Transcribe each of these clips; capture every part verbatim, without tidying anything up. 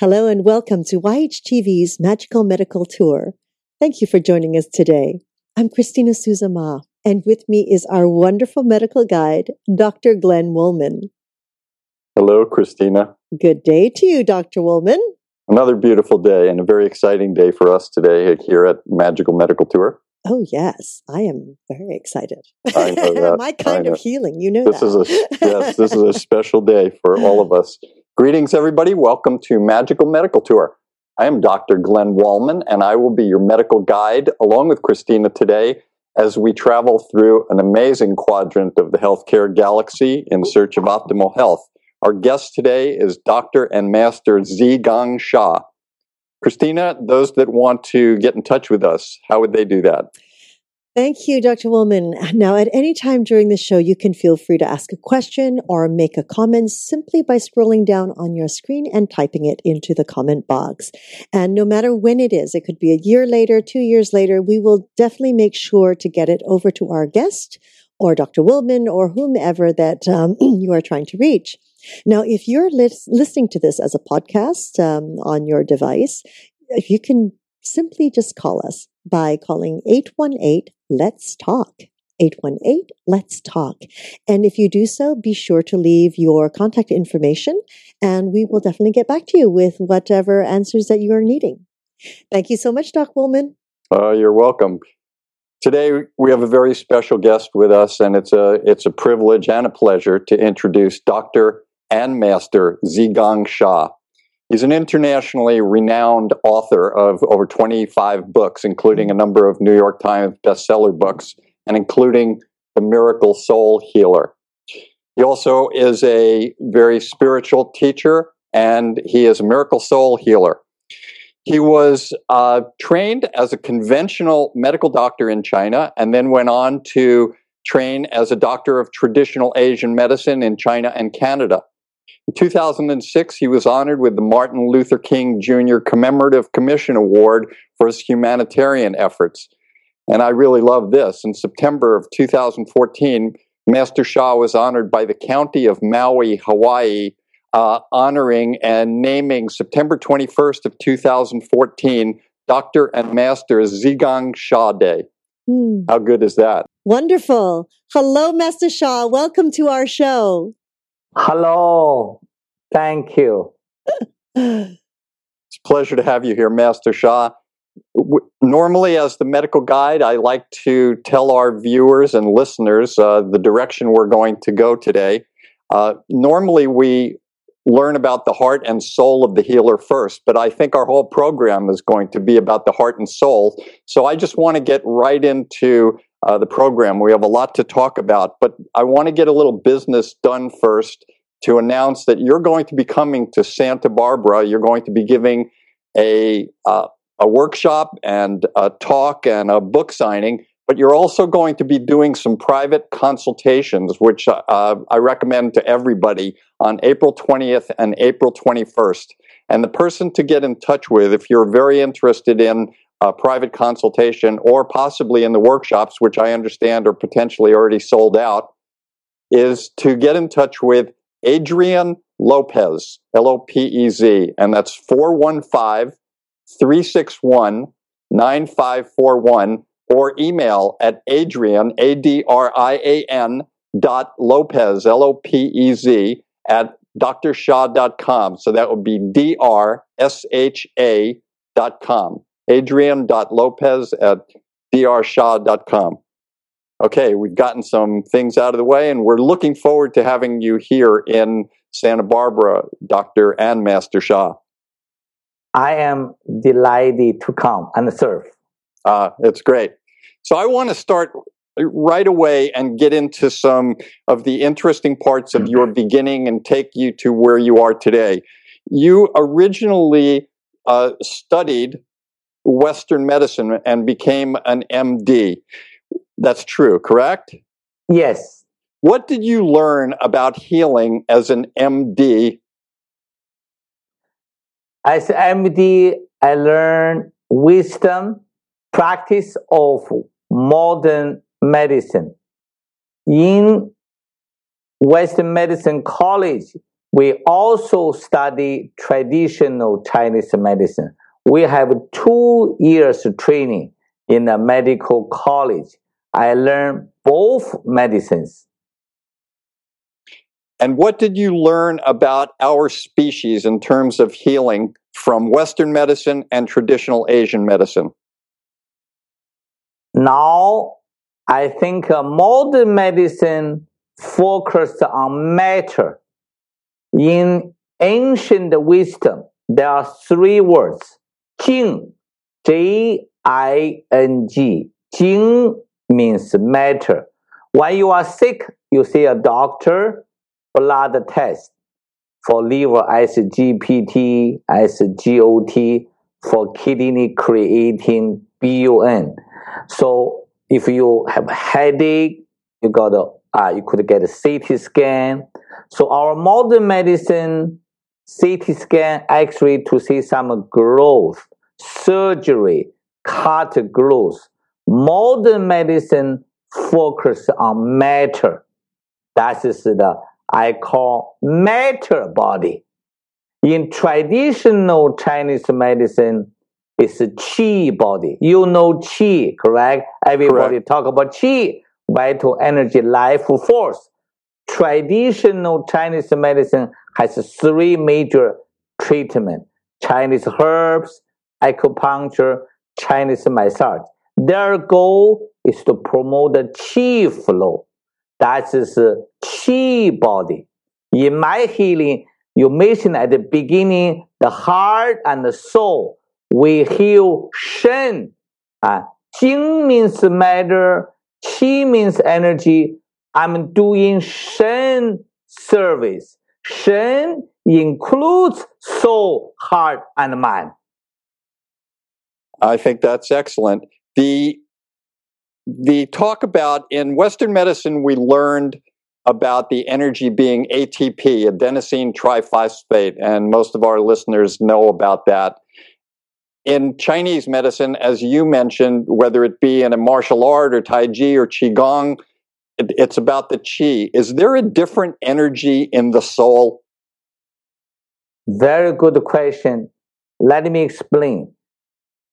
Hello and welcome to Y H T V's Magical Medical Tour. Thank you for joining us today. I'm Christina Souza Ma, and with me is our wonderful medical guide, Doctor Glenn Woolman. Hello, Christina. Good day to you, Doctor Woolman. Another beautiful day and a very exciting day for us today here at Magical Medical Tour. Oh, yes. I am very excited. I know that. My kind know. of healing, you know this that. Is a, yes, this is a special day for all of us. Greetings, everybody. Welcome to Magical Medical Tour. I am Doctor Glenn Woolman, and I will be your medical guide along with Christina today as we travel through an amazing quadrant of the healthcare galaxy in search of optimal health. Our guest today is Doctor and Master Zhi Gang Sha. Christina, those that want to get in touch with us, how would they do that? Thank you, Doctor Woolman. Now, at any time during the show, you can feel free to ask a question or make a comment simply by scrolling down on your screen and typing it into the comment box. And no matter when it is, it could be a year later, two years later, we will definitely make sure to get it over to our guest or Doctor Woolman or whomever that um, you are trying to reach. Now, if you're lis- listening to this as a podcast um, on your device, you can simply just call us by calling eight one eight, LET'S TALK, eight one eight, LET'S TALK. And if you do so, be sure to leave your contact information, and we will definitely get back to you with whatever answers that you are needing. Thank you so much, Doc Woolman. Uh, you're welcome. Today, we have a very special guest with us, and it's a it's a privilege and a pleasure to introduce Doctor and Master Zhi Gang Sha. He's an internationally renowned author of over twenty-five books, including a number of New York Times bestseller books, and including The Miracle Soul Healer. He also is a very spiritual teacher, and he is a miracle soul healer. He was uh, trained as a conventional medical doctor in China, and then went on to train as a doctor of traditional Asian medicine in China and Canada. In two thousand six, he was honored with the Martin Luther King Junior Commemorative Commission Award for his humanitarian efforts. And I really love this. In September of two thousand fourteen, Master Sha was honored by the county of Maui, Hawaii, uh, honoring and naming September twenty-first of two thousand fourteen, Doctor and Master Zhi Gang Sha Day. Mm. How good is that? Wonderful. Hello, Master Sha. Welcome to our show. Hello. Thank you. It's a pleasure to have you here, Master Sha. W- normally, as the medical guide, I like to tell our viewers and listeners uh, the direction we're going to go today. Uh, normally, we learn about the heart and soul of the healer first, but I think our whole program is going to be about the heart and soul. So I just want to get right into Uh, the program. We have a lot to talk about, but I want to get a little business done first to announce that you're going to be coming to Santa Barbara. You're going to be giving a uh, a workshop and a talk and a book signing, but you're also going to be doing some private consultations, which uh, I recommend to everybody on April twentieth and April twenty-first. And the person to get in touch with, if you're very interested in a private consultation, or possibly in the workshops, which I understand are potentially already sold out, is to get in touch with Adrian Lopez, L O P E Z, and that's four one five, three six one, nine five four one, or email at Adrian, A D R I A N, dot Lopez, L O P E Z, at d r shaw dot com. So that would be D R S H A dot com. Adrian.Lopez at d r shaw dot com. Okay, we've gotten some things out of the way, and we're looking forward to having you here in Santa Barbara, Doctor and Master Sha. I am delighted to come and serve. Uh, it's great. So I want to start right away and get into some of the interesting parts of mm-hmm. your beginning and take you to where you are today. You originally uh, studied Western medicine and became an M D. That's true, correct? Yes. What did you learn about healing as an M D? As M D, I learned wisdom, practice of modern medicine. In Western Medicine College, we also study traditional Chinese medicine. We have two years of training in the medical college. I learned both medicines. And what did you learn about our species in terms of healing from Western medicine and traditional Asian medicine? Now, I think uh, modern medicine focused on matter. In ancient wisdom, there are three words. Jing, J I N G. Jing means matter. When you are sick, you see a doctor, blood test for liver, S G P T, S G O T, for kidney, creatinine, B U N. So if you have a headache, you got a, uh, you could get a C T scan. So our modern medicine, C T scan, X-ray to see some growth, surgery, cut growth. Modern medicine focus on matter. That is the I call matter body. In traditional Chinese medicine, it's a qi body. You know qi, correct? Everybody correct. Talk about qi, vital energy, life force. Traditional Chinese medicine has three major treatments. Chinese herbs, acupuncture, Chinese massage. Their goal is to promote the qi flow. That is a qi body. In my healing, you mentioned at the beginning, the heart and the soul. We heal shen. Uh, jing means matter, qi means energy. I'm doing shen service. Shen includes soul, heart, and mind. I think that's excellent. The The talk about, in Western medicine, we learned about the energy being A T P, adenosine triphosphate, and most of our listeners know about that. In Chinese medicine, as you mentioned, whether it be in a martial art or Tai Chi or Qigong, it, it's about the qi. Is there a different energy in the soul? Very good question. Let me explain.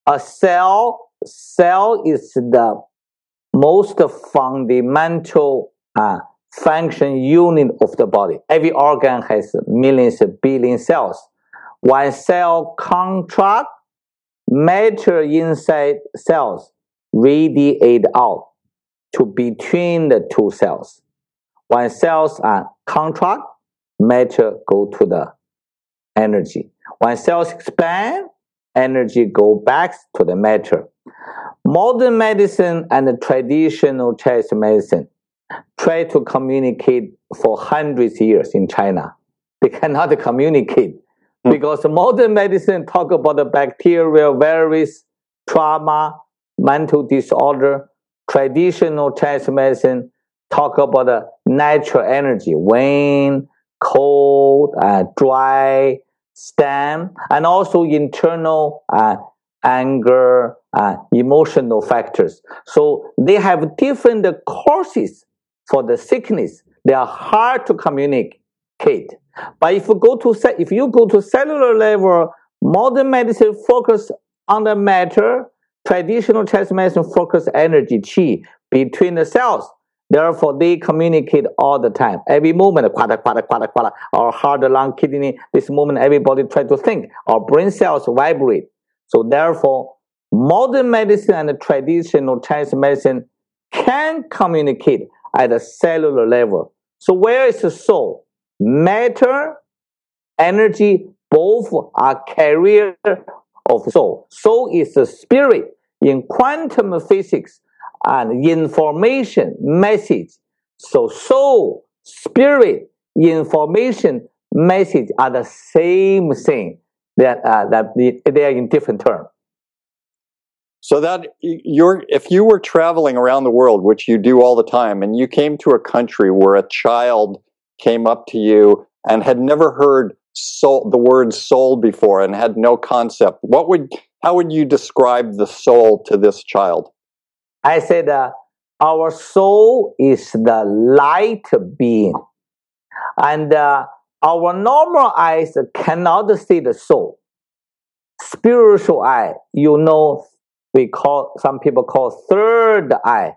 A cell, cell is the most fundamental uh, function unit of the body. Every organ has millions of billion cells. When cell contract, matter inside cells radiate out to between the two cells. When cells are contract, matter go to the energy. When cells expand, energy go back to the matter. Modern medicine and the traditional Chinese medicine try to communicate for hundreds of years in China. They cannot communicate mm. because modern medicine talk about the bacteria, virus, trauma, mental disorder. Traditional Chinese medicine talk about the natural energy, wind, cold, uh, dry, stem, and also internal uh, anger, uh, emotional factors. So they have different causes for the sickness. They are hard to communicate. But if you go to if you go to cellular level, modern medicine focus on the matter. Traditional Chinese medicine focus energy qi between the cells. Therefore, they communicate all the time. Every moment, quada, quada, quada, quada. Our heart, lung, kidney. This moment, everybody try to think. Our brain cells vibrate. So therefore, modern medicine and traditional Chinese medicine can communicate at a cellular level. So where is the soul? Matter, energy, both are carrier of soul. Soul is the spirit. In quantum physics, and information, message. So soul, spirit, information, message are the same thing. that uh, that they are in different terms. So that you're, if you were traveling around the world, which you do all the time, and you came to a country where a child came up to you and had never heard soul, the word soul before, and had no concept, what would how would you describe the soul to this child? I said, uh, our soul is the light being, and uh, our normal eyes cannot see the soul. Spiritual eye, you know, we call, some people call third eye.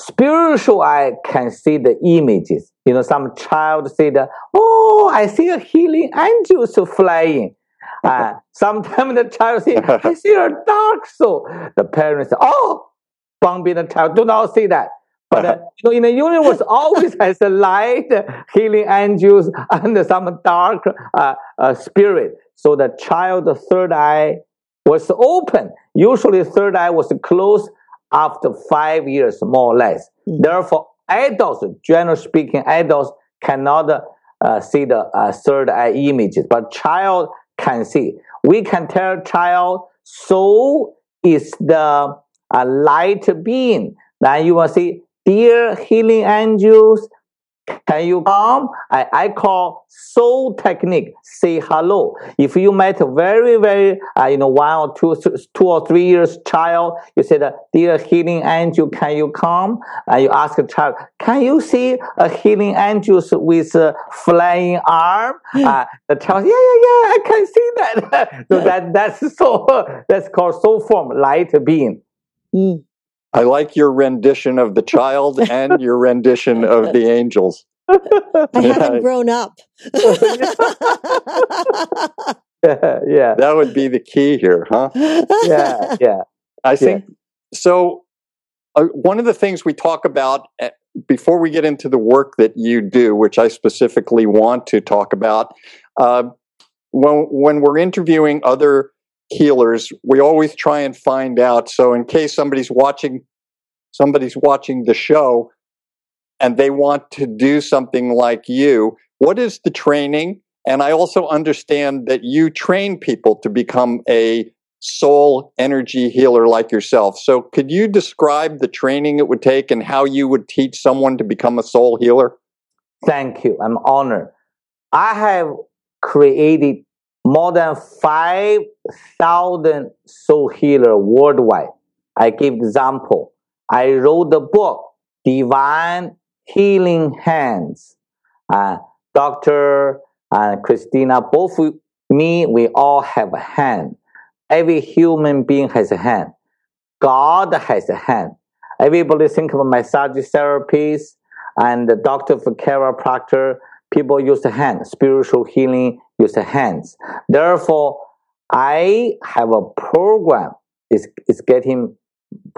Spiritual eye can see the images. You know, some child see the, oh, I see a healing angel flying. Uh, sometimes the child see, I see a dark soul. The parents say, oh, bumpy the child, do not see that. But uh, you know, in the universe, always has a light, healing angels, and some dark uh, uh, spirit. So the child, the third eye was open. Usually third eye was closed after five years, more or less. Therefore, adults, generally speaking, adults cannot uh, see the uh, third eye images, but child can see. We can tell child, soul is the uh, light being. Then you will see, dear healing angels, can you come? I, I call soul technique, say hello. If you met a very, very, uh, you know, one or two, th- two or three years child, you said, dear healing angel, can you come? And you ask a child, can you see a healing angel with a flying arm? Uh, the child, yeah, yeah, yeah, I can see that. So that, that's soul, that's called soul form, light being. Mm. I like your rendition of the child and your rendition of the angels. I haven't yeah. grown up. yeah, yeah. That would be the key here, huh? Yeah, yeah. I think, yeah. so uh, one of the things we talk about uh, before we get into the work that you do, which I specifically want to talk about, uh, when, when we're interviewing other healers, we always try and find out. So in case somebody's watching, somebody's watching the show and they want to do something like you, what is the training? And I also understand that you train people to become a soul energy healer like yourself. So could you describe the training it would take and how you would teach someone to become a soul healer? Thank you. I'm honored. I have created more than five thousand soul healers worldwide. I give example. I wrote the book, Divine Healing Hands. Uh, Doctor and uh, Christina, both me, we all have a hand. Every human being has a hand. God has a hand. Everybody think of massage therapies and the doctor for chiropractor. People use the hand. Spiritual healing use the hands. Therefore, I have a program. It's, it's getting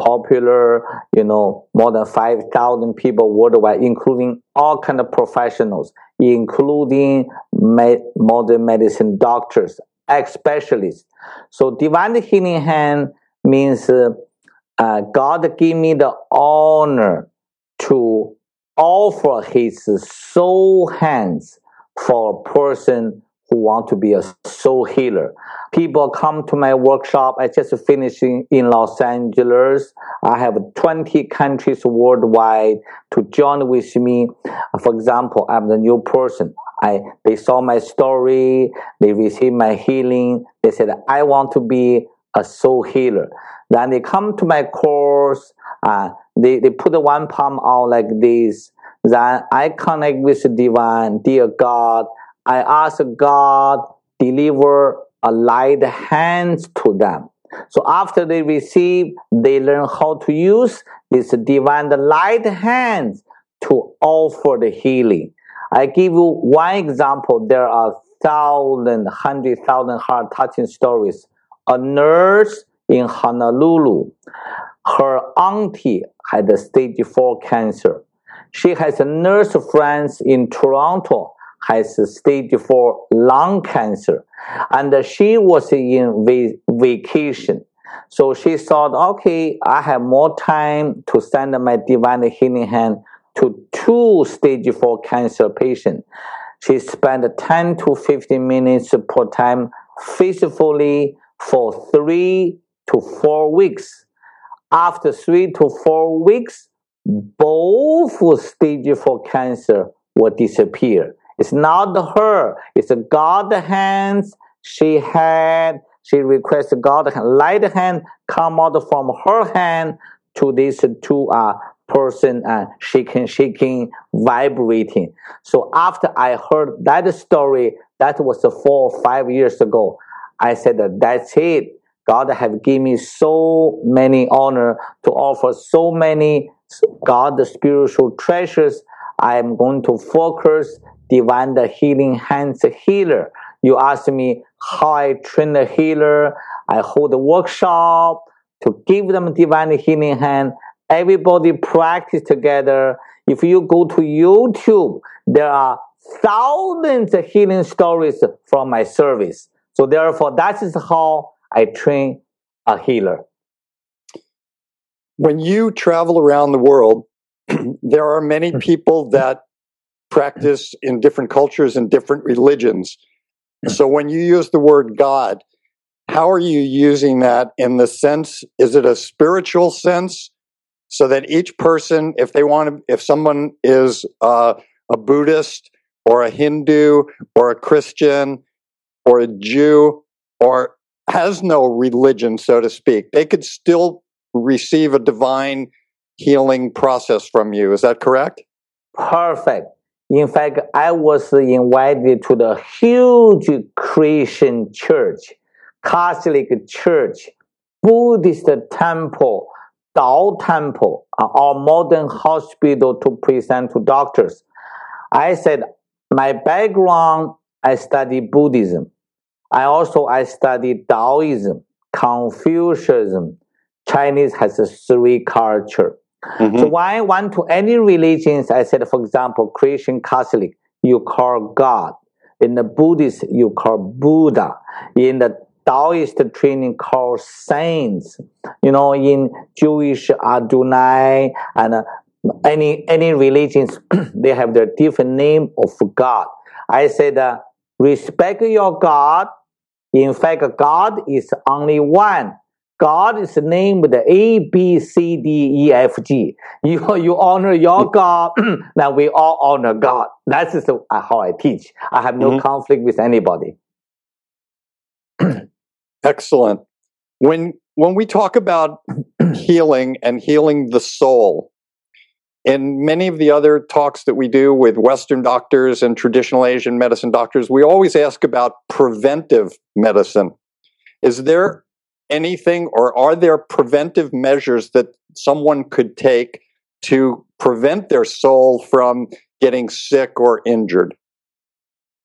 popular, you know, more than five thousand people worldwide, including all kinds of professionals, including med- modern medicine doctors, ex-specialists. So Divine Healing Hand means uh, uh, God gave me the honor to offer his soul hands for a person who want to be a soul healer. People come to my workshop. I just finished in, in Los Angeles. I have twenty countries worldwide to join with me. For example, I'm the new person. I They saw my story. They received my healing. They said, I want to be a soul healer. Then they come to my course. Uh, they, they put one palm out like this. Then I connect with the divine, dear God. I ask God deliver a light hand to them. So after they receive, they learn how to use this divine light hand to offer the healing. I give you one example. There are thousands, hundred thousand heart-touching stories. A nurse in Honolulu, her auntie had a stage four cancer. She has a nurse friend in Toronto, has a stage four lung cancer. And she was in va- vacation. So she thought, okay, I have more time to send my divine healing hand to two stage four cancer patients. She spent ten to fifteen minutes per time faithfully for three to four weeks. After three to four weeks, both stages for cancer will disappear. It's not her, it's God's hands she had. She requests God's light hand come out from her hand to these two uh, person uh, shaking, shaking, vibrating. So after I heard that story, that was four or five years ago, I said, that's it. God have given me so many honor to offer so many God spiritual treasures. I am going to focus Divine the Healing Hands Healer. You asked me how I train the healer. I hold a workshop to give them Divine Healing Hand. Everybody practice together. If you go to YouTube, there are thousands of healing stories from my service. So therefore, that is how I train a healer. When you travel around the world, there are many people that practice in different cultures and different religions. So when you use the word God, how are you using that in the sense, is it a spiritual sense? So that each person, if they want to, if someone is uh, a Buddhist or a Hindu or a Christian or a Jew or has no religion, so to speak, they could still receive a divine healing process from you. Is that correct? Perfect. In fact, I was invited to the huge Christian church, Catholic church, Buddhist temple, Tao temple, or modern hospital to present to doctors. I said, my background, I study Buddhism. I also, I study Taoism, Confucianism. Chinese has a three culture. Mm-hmm. So when I went to any religions, I said, for example, Christian Catholic, you call God. In the Buddhist, you call Buddha. In the Taoist training, called Science. You know, in Jewish Adonai and uh, any any religions, they have their different name of God. I said, uh, respect your God. In fact, God is only one. God is named A, B, C, D, E, F, G. You, you honor your God, now we all honor God. That's just how I teach. I have no mm-hmm. conflict with anybody. Excellent. When when we talk about healing and healing the soul, in many of the other talks that we do with Western doctors and traditional Asian medicine doctors, we always ask about preventive medicine. Is there anything, or are there preventive measures that someone could take to prevent their soul from getting sick or injured?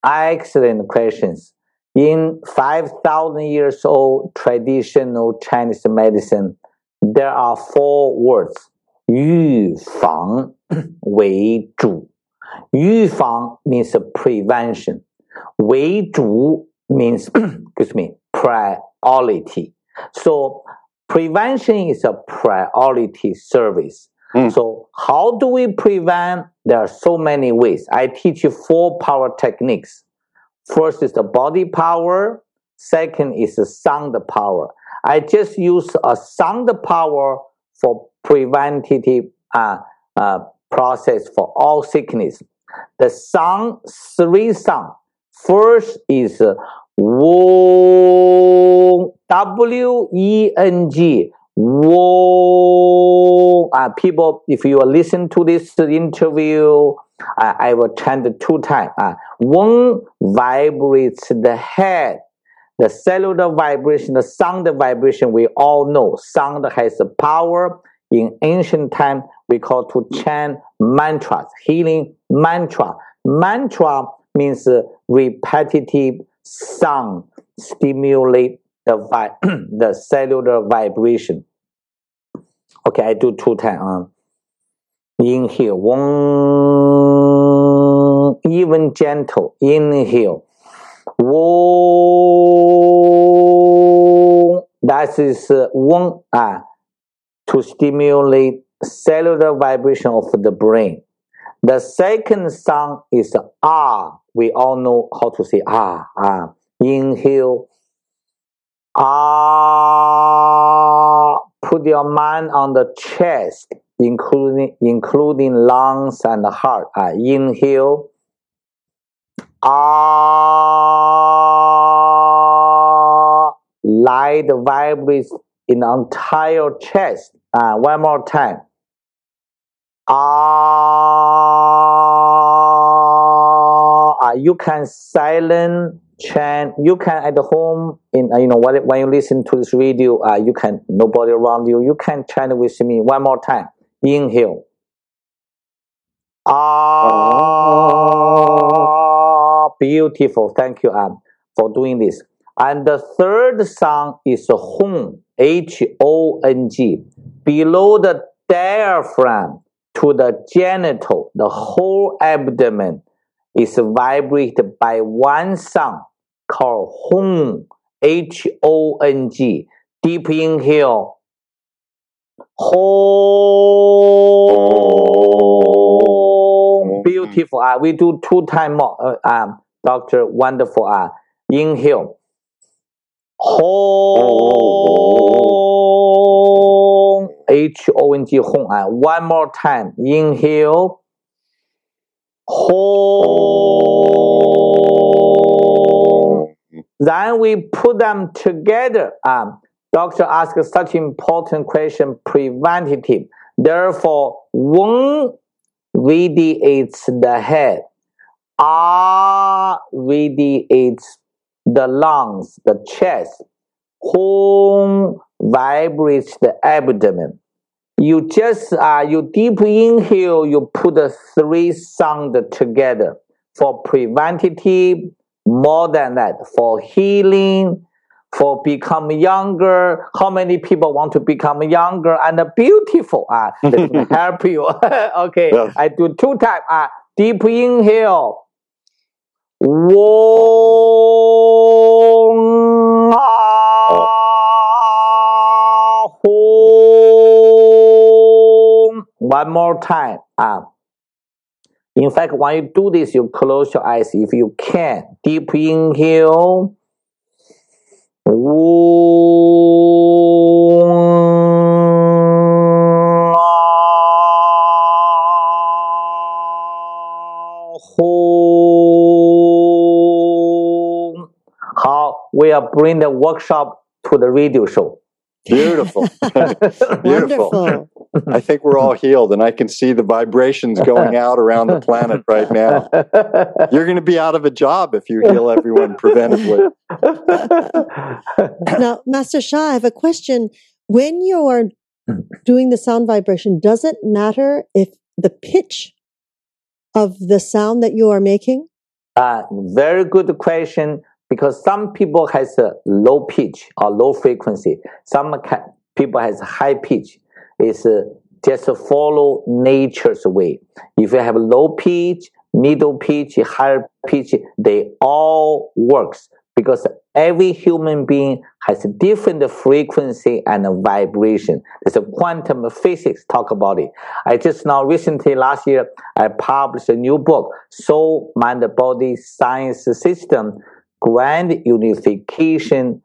Excellent questions. In five thousand years old traditional Chinese medicine, there are four words. Yu fang wei zhu. Yu fang means prevention. Wei zhu means, excuse me, priority. So prevention is a priority service. Mm. So how do we prevent? There are so many ways. I teach you four power techniques. First is the body power. Second is the sound power. I just use a sound power for preventative uh, uh, process for all sickness. The sound, three sound. First is uh, Wong, W E N G, Wong. Uh, people, if you listen to this interview, uh, I will chant it two times. Uh, Wong vibrates the head, the cellular vibration, the sound vibration. We all know sound has a power. In ancient time, we call to chant mantras, healing mantra. Mantra means uh, repetitive sound stimulate the vi- the cellular vibration. Okay, I do two times. Uh. Inhale, Wong. Even gentle. Inhale, Wong. That is uh, Wong uh, to stimulate cellular vibration of the brain. The second sound is ah. We all know how to say ah. ah. Inhale, Ah, put your mind on the chest, including including lungs and the heart. Ah, inhale. Ah, light vibrates in the entire chest. Ah, one more time. Ah, ah, you can silent chant. You can at home in you know what when you listen to this video. Ah, you can nobody around you. You can chant with me one more time. Inhale. Ah, beautiful. Thank you, Anne, for doing this. And the third sound is Hong, H O N G, below the diaphragm to the genital. The whole abdomen is vibrated by one sound called Hong, H O N G. Deep inhale. Hong. Beautiful. Uh, we do two times more. Uh, um, Doctor Wonderful. Uh, inhale. Hong. H O N G. Hong. Uh, one more time. Inhale. Hong. Then we put them together. Um, Doctor asked such important question, preventative. Therefore, one radiates the head, ah radiates the lungs, the chest, home vibrates the abdomen. You just, uh, you deep inhale, you put the three sound together for preventative, more than that, for healing, for become younger. How many people want to become younger and beautiful? Uh, let me help you. Okay, yes. I do two times. Uh, deep inhale. Wong, ah, hong. One more time. Uh, in fact, when you do this, you close your eyes if you can. Deep inhale. Om Aum. How we are bringing the workshop to the radio show. Beautiful. Beautiful. I think we're all healed, and I can see the vibrations going out around the planet right now. You're going to be out of a job if you heal everyone preventively. Now, Master Shah, I have a question. When you're doing the sound vibration, does it matter if the pitch of the sound that you are making? Uh, very good question. Because some people has a low pitch or low frequency. Some ca- people has high pitch. It's uh, just follow nature's way. If you have low pitch, middle pitch, higher pitch, they all works. Because every human being has a different frequency and a vibration. It's a quantum physics talk about it. I just now recently last year, I published a new book, Soul, Mind, Body, Science, System, Grand Unification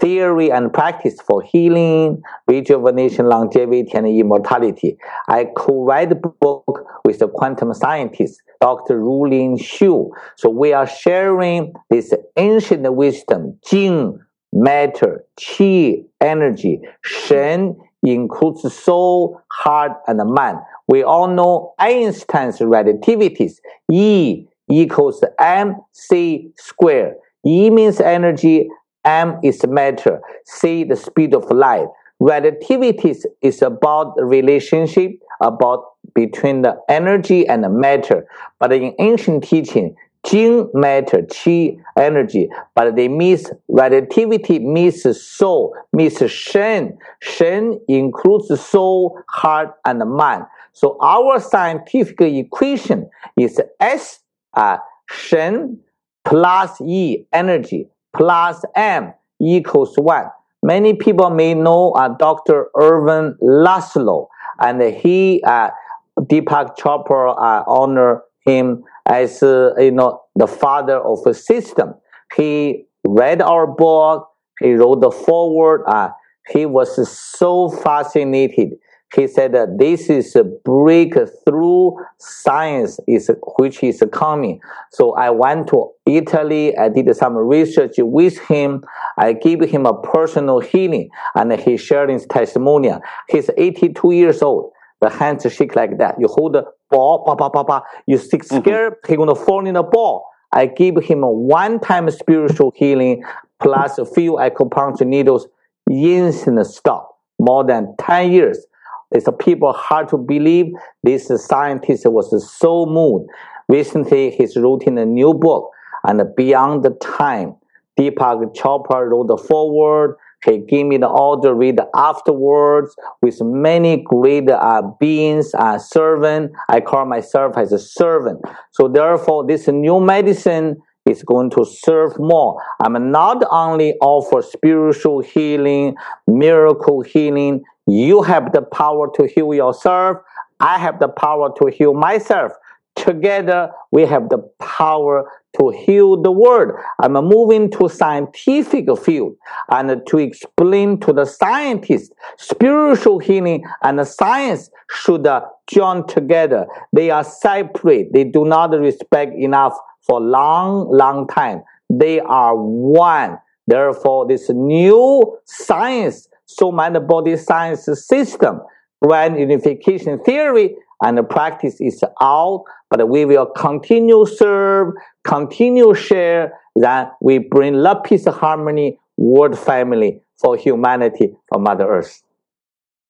Theory and Practice for Healing, Rejuvenation, Longevity, and Immortality. I co-write the book with the quantum scientist, Doctor Rulin Xu. So we are sharing this ancient wisdom, Jing, matter, Qi, energy, Shen, includes soul, heart, and mind. We all know Einstein's relativities, E equals M C squared. E means energy, M is matter, C the speed of light. Relativity is about relationship, about between the energy and the matter. But in ancient teaching, Jing matter, Qi energy, but they miss relativity, miss soul, miss Shen. Shen includes soul, heart, and mind. So our scientific equation is S, uh, Shen, plus E, energy, plus M, equals one. Many people may know uh, Doctor Irvin Laszlo, and he, uh, Deepak Chopra, uh, honor him as, uh, you know, the father of a system. He read our book, He wrote the foreword. Uh, he was so fascinated. He said that this is a breakthrough science, is which is coming. So I went to Italy. I did some research with him. I gave him a personal healing, and he shared his testimony. He's eighty-two years old. The hands shake like that. You hold the ball, pa pa pa pa. You stick scared. Mm-hmm. He's gonna fall in the ball. I give him a one-time spiritual healing plus a few acupuncture needles. Instant stop. More than ten years. It's people hard to believe. This scientist was so moved. Recently, he's written a new book, and Beyond the Time. Deepak Chopra wrote the foreword. He gave me the order read afterwards with many great uh, beings, uh, servant. I call myself as a servant. So therefore, this new medicine is going to serve more. I'm not only offer spiritual healing, miracle healing. You have the power to heal yourself. I have the power to heal myself. Together, we have the power to heal the world. I'm moving to scientific field and to explain to the scientists, spiritual healing and science should join together. They are separate. They do not respect enough for long, long time. They are one. Therefore, this new science, Soul, Mind, Body Science System, grand unification theory, and the practice is out, but we will continue serve, continue share, that we bring love, peace, harmony, world family for humanity, for Mother Earth.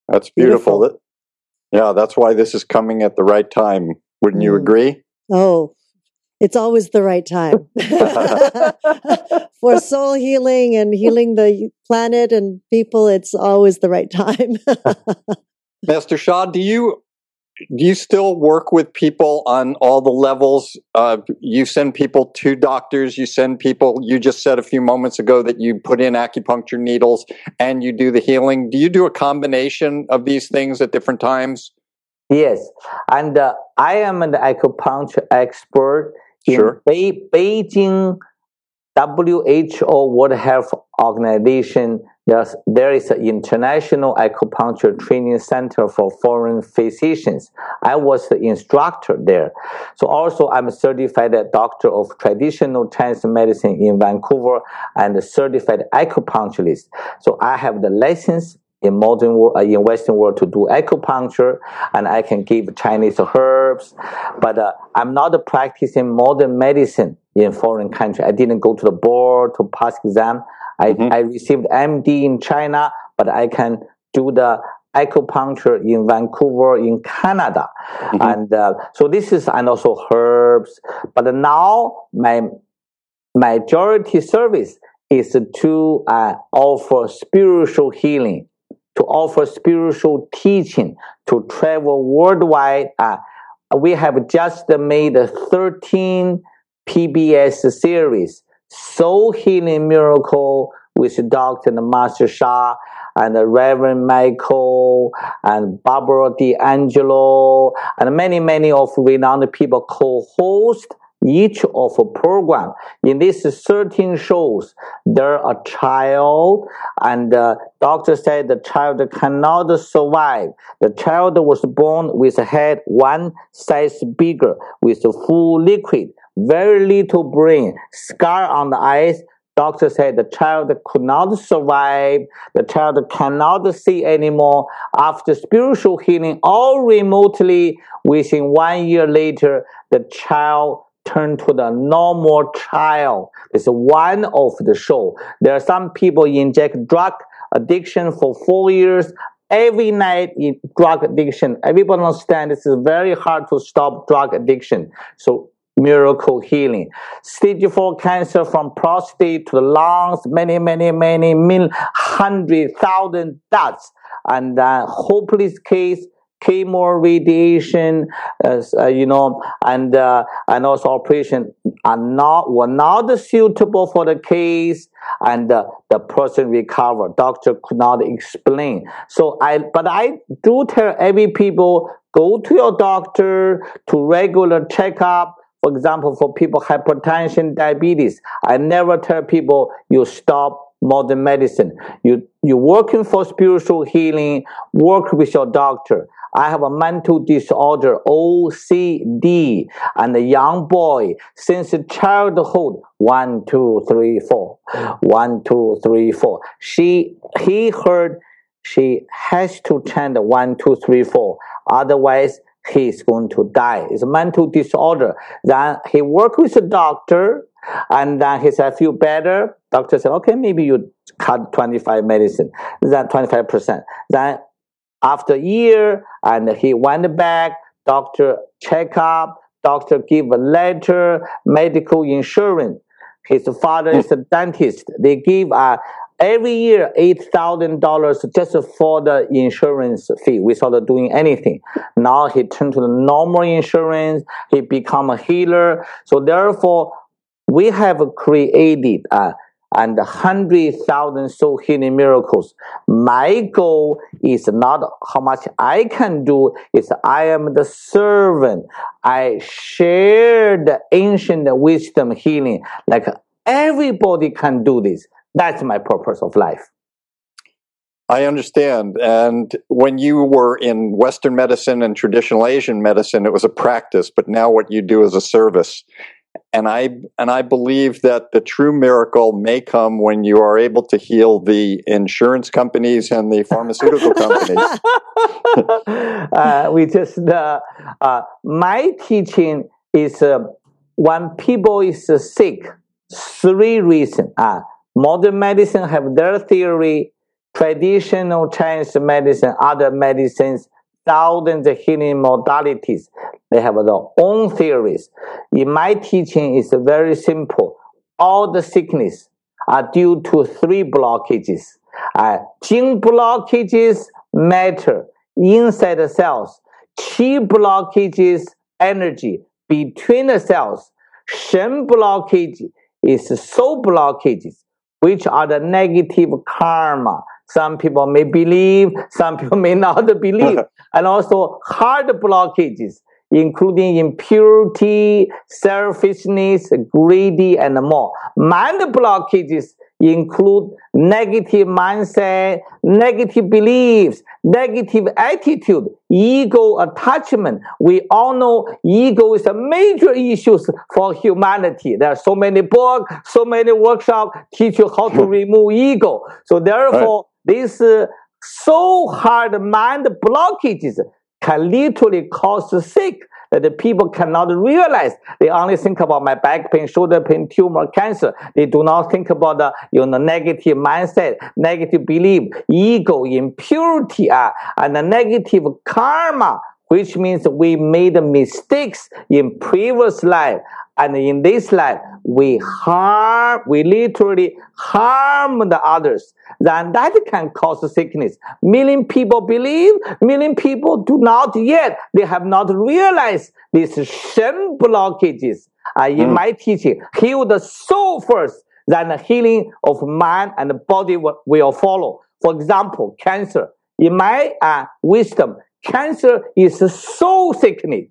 That's beautiful. beautiful. Yeah, that's why this is coming at the right time. Wouldn't you agree? Oh, it's always the right time for soul healing and healing the planet and people. It's always the right time. Master Shah, do you do you still work with people on all the levels? Uh, you send people to doctors. You send people. You just said a few moments ago that you put in acupuncture needles and you do the healing. Do you do a combination of these things at different times? Yes, and uh, I am an acupuncture expert. Sure. In Be- Beijing, W H O, World Health Organization, there's, there is an international acupuncture training center for foreign physicians. I was the instructor there. So also I'm a certified doctor of traditional Chinese medicine in Vancouver and a certified acupuncturist. So I have the license in modern world, uh, in Western world, to do acupuncture, and I can give Chinese herbs, but uh, I'm not practicing modern medicine in foreign country. I didn't go to the board to pass exam. I, mm-hmm. I received M D in China, but I can do the acupuncture in Vancouver, in Canada, mm-hmm. and uh, so this is and also herbs. But now my majority service is to uh, offer spiritual healing, to offer spiritual teaching, to travel worldwide. Uh, we have just made a thirteen P B S series, Soul Healing Miracle, with Doctor and Master Shah and Reverend Michael and Barbara D'Angelo, and many, many of renowned people co-host each of a program. In these thirteen shows, there a child, and the doctor said the child cannot survive. The child was born with a head one size bigger, with a full liquid, very little brain, scar on the eyes. Doctor said the child could not survive. The child cannot see anymore. After spiritual healing, all remotely, within one year later, the child turn to the normal child. It's one of the show. There are some people inject drug addiction for four years. Every night in drug addiction. Everybody understand this is very hard to stop drug addiction. So miracle healing. Stage four cancer from prostate to the lungs. Many, many, many, many hundred thousand deaths. And uh, hopeless case. Chemo, radiation, uh, uh, you know, and uh, and also operation are not were not suitable for the case, and uh, the person recovered. Doctor could not explain. So I, but I do tell every people go to your doctor to regular checkup. For example, for people hypertension, diabetes, I never tell people you stop modern medicine. You, you're working for spiritual healing, work with your doctor. I have a mental disorder, O C D, and a young boy since childhood. One, two, three, four. One, two, three, four. She, he heard she has to chant one, two, three, four. Otherwise, he's going to die. It's a mental disorder. Then he worked with a doctor, and then he said, I feel better. Doctor said, okay, maybe you cut twenty-five medicine, then twenty-five percent. Then after a year, and he went back, doctor check up, doctor give a letter, medical insurance. His father is a dentist. They give uh, every year eight thousand dollars just for the insurance fee without doing anything. Now he turned to the normal insurance. He become a healer. So therefore, we have created uh, and one hundred thousand soul healing miracles. My goal is not how much I can do, it's I am the servant. I share the ancient wisdom healing. Like everybody can do this. That's my purpose of life. I understand. And when you were in Western medicine and traditional Asian medicine, it was a practice, but now what you do is a service. And I and I believe that the true miracle may come when you are able to heal the insurance companies and the pharmaceutical companies. uh, we just uh, uh, my teaching is uh, when people is uh, sick, three reasons. Uh, modern medicine have their theory, traditional Chinese medicine, other medicines, thousands of healing modalities. They have their own theories. In my teaching, it's very simple. All the sickness are due to three blockages. Uh, Jing blockages, matter, inside the cells. Qi blockages, energy, between the cells. Shen blockage is soul blockages, which are the negative karma. Some people may believe, some people may not believe. And also heart blockages, including impurity, selfishness, greedy, and more. Mind blockages include negative mindset, negative beliefs, negative attitude, ego attachment. We all know ego is a major issue for humanity. There are so many books, so many workshops teach you how to remove ego. So therefore, right. This uh, so hard mind blockages can literally cause sick that the people cannot realize. They only think about my back pain, shoulder pain, tumor, cancer. They do not think about the you know negative mindset, negative belief, ego, impurity, uh, and the negative karma, which means we made mistakes in previous life. And in this life, we harm, we literally harm the others. Then that can cause sickness. Million people believe, million people do not yet. They have not realized these Shen blockages. Uh, in mm. my teaching, heal the soul first, then the healing of mind and body will, will follow. For example, cancer. In my uh, wisdom, cancer is a soul sickness.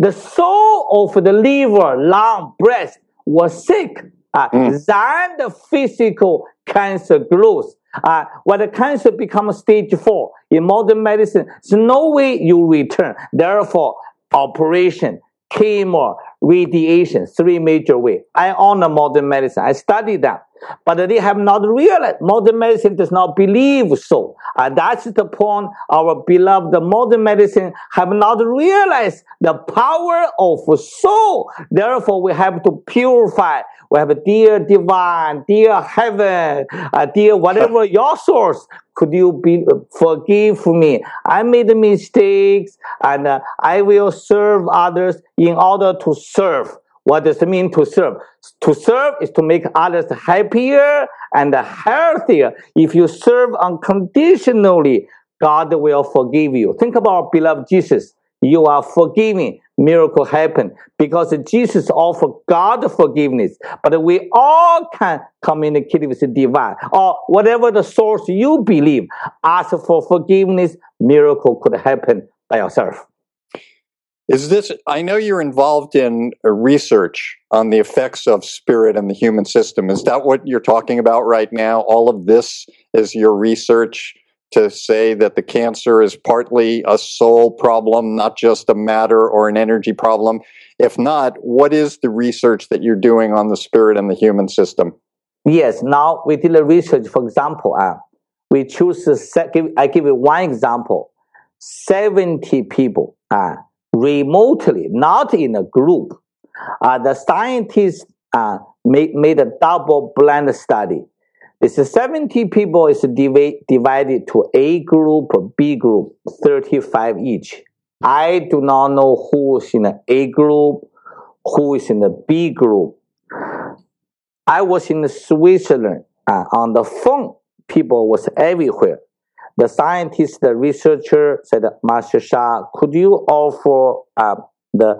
The soul of the liver, lung, breast was sick. Uh, mm. Then the physical cancer grows. Uh, when the cancer becomes stage four in modern medicine, there's no way you return. Therefore, operation, chemo, radiation, three major ways. I honor modern medicine. I study them. But they have not realized. Modern medicine does not believe so. And that's the point. Our beloved modern medicine have not realized the power of soul. Therefore, we have to purify. We have a dear divine, dear heaven, uh, dear whatever your source. Could you be, uh, forgive me? I made mistakes, and uh, I will serve others in order to serve. What does it mean to serve? To serve is to make others happier and healthier. If you serve unconditionally, God will forgive you. Think about beloved Jesus. You are forgiving. Miracle happen because Jesus offered God forgiveness. But we all can communicate with the divine or whatever the source you believe. Ask for forgiveness. Miracle could happen by yourself. Is this, I know you're involved in research on the effects of spirit and the human system. Is that what you're talking about right now? All of this is your research to say that the cancer is partly a soul problem, not just a matter or an energy problem? If not, what is the research that you're doing on the spirit and the human system? Yes, now we did the research, for example, uh, we choose, a se- give, I give you one example, seventy people, uh, remotely, not in a group. Uh, the scientists uh, made, made a double-blind study. It's seventy people is div- divided to A group, B group, thirty-five each. I do not know who is in the A group, who is in the B group. I was in Switzerland. Uh, on the phone, people was everywhere. The scientist, the researcher said, Master Shah, could you offer uh, the,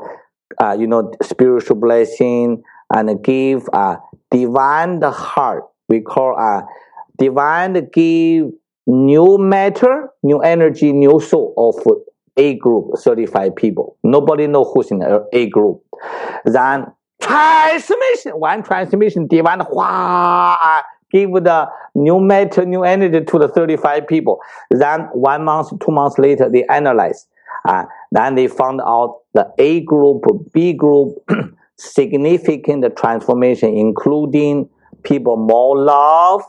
uh, you know, spiritual blessing and give uh, divine the heart? We call uh, divine give new matter, new energy, new soul of A group, thirty-five people. Nobody knows who's in the A group. Then transmission, one transmission, divine, wow, give the new matter, new energy to the thirty-five people. Then one month, two months later, they analyze. Uh, then they found out the A group, B group, significant transformation, including people more love,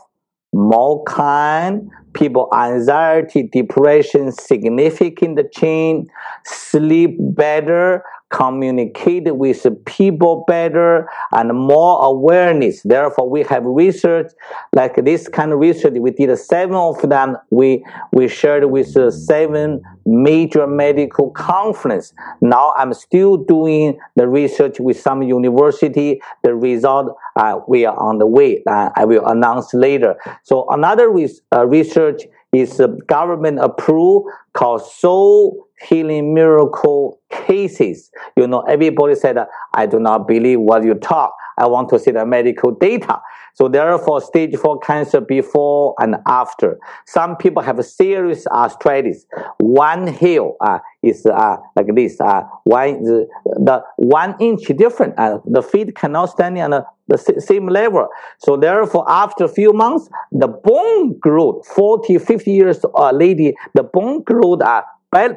more kind, people anxiety, depression, significant change, sleep better, communicate with people better, and more awareness. Therefore, we have research like this kind of research. We did seven of them. We we shared with uh, seven major medical conferences. Now I'm still doing the research with some university. The result uh, we are on the way. Uh, I will announce later. So another res- uh, research is uh, government approved called Soul Healing Miracle cases. You know, everybody said, I do not believe what you talk. I want to see the medical data. So therefore, stage four cancer before and after. Some people have a serious arthritis. One heel uh, is uh, like this. Uh, one, the, the one inch different. Uh, the feet cannot stand on a, the same level. So therefore, after a few months, the bone growth, forty, fifty years uh, lady, the bone growth uh,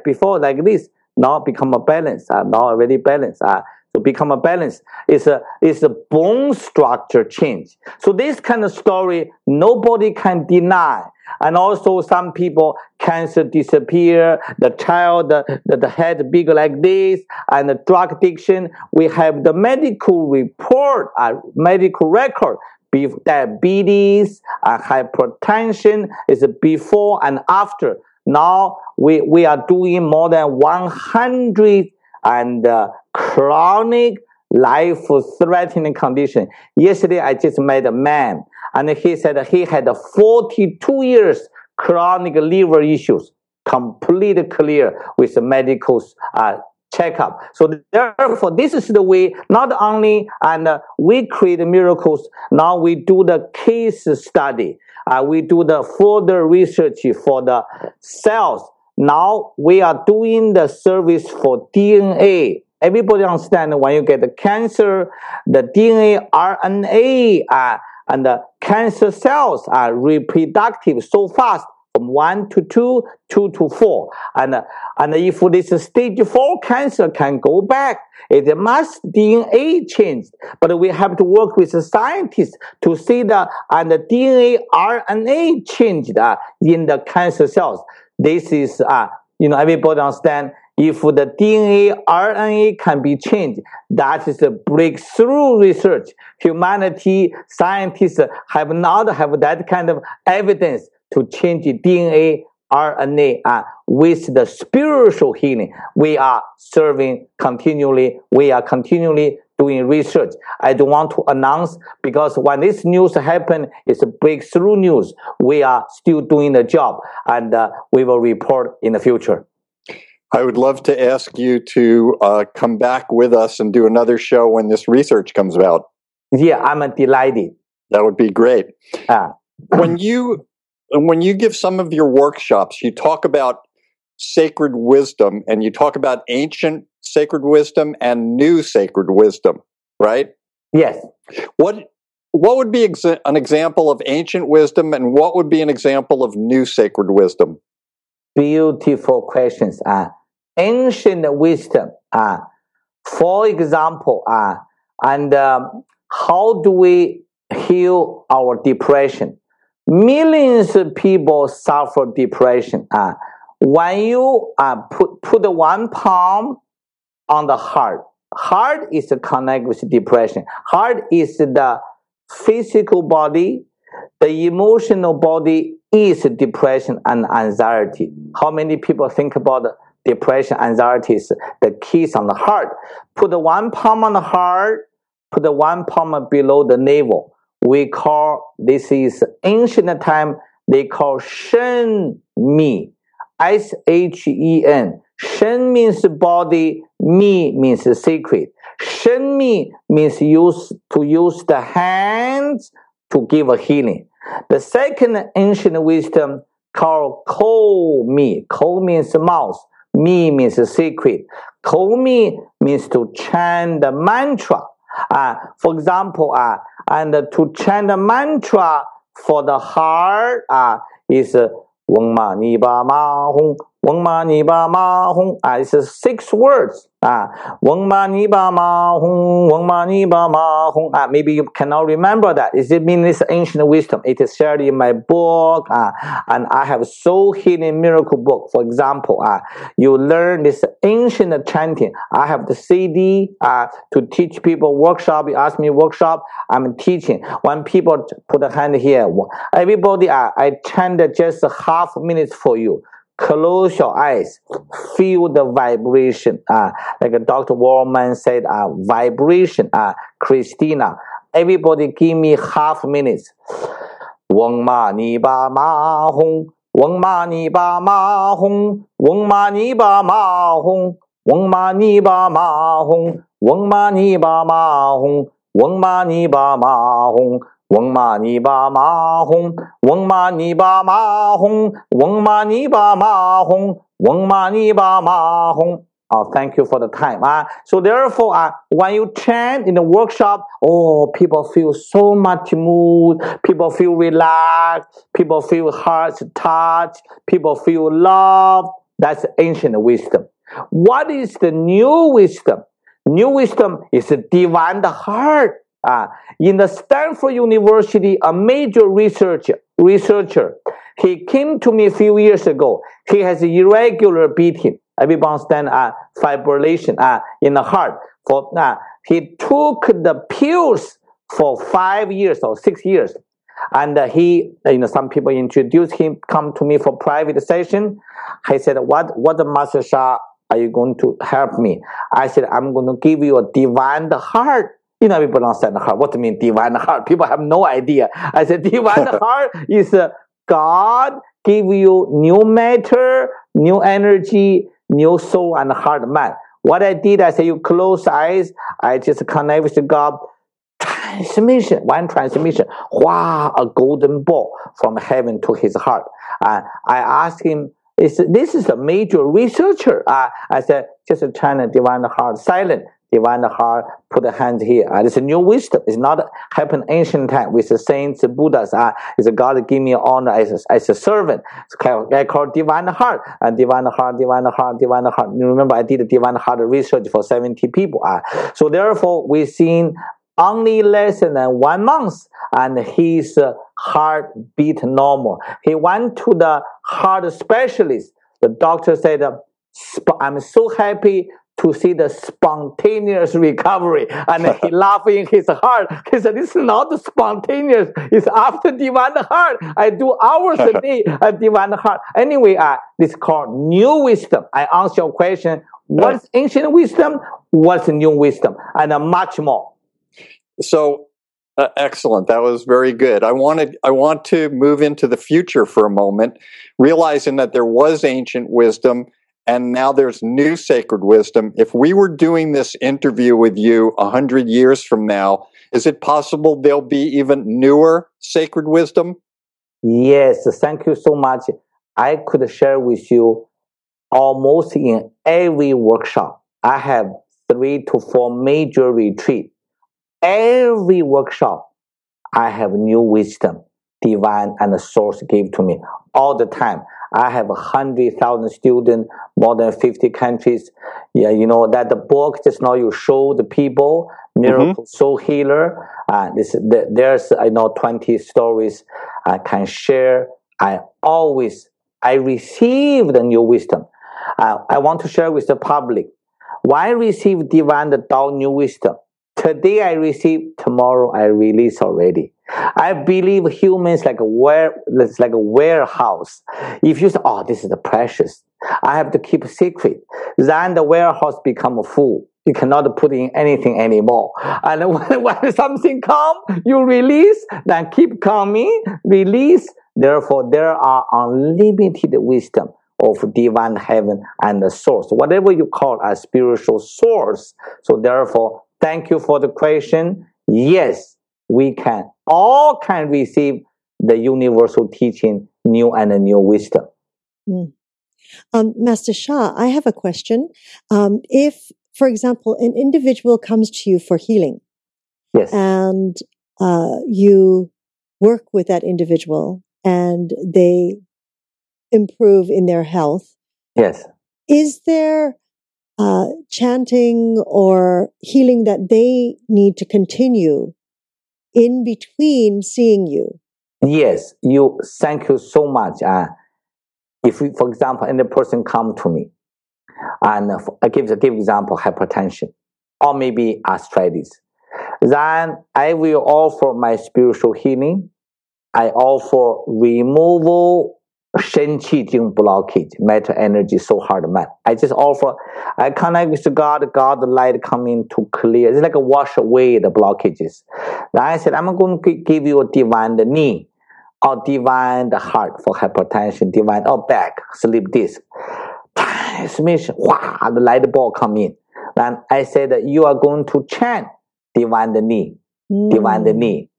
before like this, now become a balance, uh, now already balanced. Uh, so become a balance. It's a, it's a bone structure change. So this kind of story, nobody can deny. And also some people, cancer disappear, the child, the, the, the head big like this, and the drug addiction. We have the medical report, uh, medical record. Diabetes, uh, hypertension is before and after. Now we, we are doing more than one hundred and uh, chronic life-threatening condition. Yesterday I just met a man, and he said he had forty-two years chronic liver issues, completely clear with the medical uh, checkup. So therefore, this is the way. Not only and uh, we create miracles. Now we do the case study. Uh, we do the further research for the cells. Now we are doing the service for D N A. Everybody understand when you get the cancer, the D N A, R N A, uh, and the cancer cells are reproductive so fast from one to two, two to four. And, uh, and if this stage four cancer can go back, it must D N A change. But we have to work with the scientists to see the, and the D N A, R N A changed uh, in the cancer cells. This is, uh, you know, everybody understand if the D N A, R N A can be changed, that is a breakthrough research. Humanity, scientists have not have that kind of evidence to change D N A, R N A uh, with the spiritual healing. We are serving continually. We are continually doing research. I don't want to announce because when this news happen, it's a breakthrough news. We are still doing the job, and uh, we will report in the future. I would love to ask you to uh, come back with us and do another show when this research comes out. Yeah, I'm delighted. That would be great. Uh, when you... And when you give some of your workshops, you talk about sacred wisdom and you talk about ancient sacred wisdom and new sacred wisdom, right? Yes. What what would be exa- an example of ancient wisdom, and what would be an example of new sacred wisdom? Beautiful questions. Uh, ancient wisdom, uh, for example, uh, and um, how do we heal our depression? Millions of people suffer depression. Uh, when you uh, put put one palm on the heart, heart is connected with depression. Heart is the physical body, the emotional body is depression and anxiety. How many people think about depression, anxiety is the keys on the heart? Put one palm on the heart, put one palm below the navel. We call, this is ancient time, they call Shen Mi, S H E N. Shen means body, Mi means sacred. Shen Mi means use to use the hands to give a healing. The second ancient wisdom called Ko Mi. Ko means mouth, Mi means sacred. Ko Mi means to chant the mantra. Uh, for example, uh, and uh, to chant the mantra for the heart uh, is uh, Wong Ma Ni Ba Ma Hong. Wong Ma Ni Ba Ma Hong. Uh, it's uh, six words. Uh, Wong Ma Ni Ba Ma Hong. Wong Ma Ni Ba Ma Hong. Uh, maybe you cannot remember that. Is it mean this ancient wisdom? It is shared in my book, uh, and I have Soul Healing Miracle book. For example, uh, you learn this ancient chanting. I have the C D uh, to teach people workshop. You ask me workshop, I'm teaching. When people put a hand here, everybody, uh, I chant just half minute for you. Close your eyes, feel the vibration. Uh, like Doctor Woolman said, uh, vibration. Uh, Christina, everybody give me half minutes. Wong ma ni ba ma hong, wong ma ni ba ma hong, wong ma ni ba ma hong, wong ma ni ba ma hong, wong ma ni ba ma hong, wong ma ni ba ma hong. Wong ma ni ba ma hong, wong ma ni ba ma hong, wong ma ni ba ma hong, wong ma ni ba ma hong. Oh, thank you for the time. Uh, so therefore, uh, when you chant in the workshop, oh, people feel so much mood, people feel relaxed, people feel hearts touched, people feel loved. That's ancient wisdom. What is the new wisdom? New wisdom is the divine heart. Uh, in the Stanford University, a major researcher, researcher, he came to me a few years ago. He has irregular beating, everyone stand uh, fibrillation uh, in the heart. For uh, he took the pills for five years or six years, and uh, he, you know, some people introduced him, come to me for private session. I said, "What, what, Master Shah, are you going to help me?" I said, "I'm going to give you a divine heart." You know, people don't understand the heart. What do you mean, divine heart? People have no idea. I said, divine heart is uh, God give you new matter, new energy, new soul and heart mind. What I did, I said, you close eyes. I just connect with God. Transmission, one transmission. Wow, a golden ball from heaven to his heart. Uh, I asked him, is, this is a major researcher. Uh, I said, just trying to divine heart silent. Divine heart, put the hands here. Uh, it's a new wisdom. It's not happen ancient time with the saints, the Buddhas. Uh, it's a God give me honor as a, as a servant. It's called, I call divine heart. Uh, divine heart, divine heart, divine heart. You remember I did a divine heart research for seventy people. Uh, so therefore, we've seen only less than one month, and his uh, heart beat normal. He went to the heart specialist. The doctor said, "I'm so happy to see the spontaneous recovery." And he laughed in his heart. He said, "This is not spontaneous. It's after divine heart. I do hours a day at divine heart." Anyway, uh, this is called new wisdom. I answer your question. What's ancient wisdom? What's new wisdom? And uh, much more. So, uh, excellent. That was very good. I wanted, I want to move into the future for a moment, realizing that there was ancient wisdom, and now there's new sacred wisdom. If we were doing this interview with you a hundred years from now, is it possible there'll be even newer sacred wisdom? Yes, thank you so much. I could share with you almost in every workshop. I have three to four major retreats. Every workshop, I have new wisdom, divine and source give to me all the time. I have one hundred thousand students, more than fifty countries. Yeah, you know, that the book just now you show the people, Miracle mm-hmm. Soul Healer. Uh, this, the, there's, I know, twenty stories I can share. I always, I receive the new wisdom. Uh, I want to share with the public. Why receive divine the Tao new wisdom? Today I receive, tomorrow I release already. I believe humans like a ware, it's like a warehouse. If you say, oh, this is the precious, I have to keep a secret, then the warehouse become a full. You cannot put in anything anymore. And when, when something comes, you release, then keep coming, release. Therefore, there are unlimited wisdom of divine heaven and the source, whatever you call a spiritual source. So therefore, thank you for the question. Yes, we can, all can receive the universal teaching, new and a new wisdom. Mm. Um, Master Shah, I have a question. Um, if, for example, an individual comes to you for healing, yes, and uh, you work with that individual and they improve in their health, yes, is there uh, chanting or healing that they need to continue in between seeing you? Yes, you. Thank you so much. Uh, if, we, for example, any person come to me, and uh, I give the give example hypertension, or maybe arthritis, then I will offer my spiritual healing. I offer removal Shen Qi Jing blockage, mental energy, so hard man. I just offer, I connect with God, God light coming to clear. It's like a wash away the blockages. Then I said, I'm going to give you a divine the knee, or divine the heart for hypertension, divine, or back, sleep disc. Transmission, wow, the light ball come in. Then I said, you are going to chant, divine the knee, mm. divine the knee.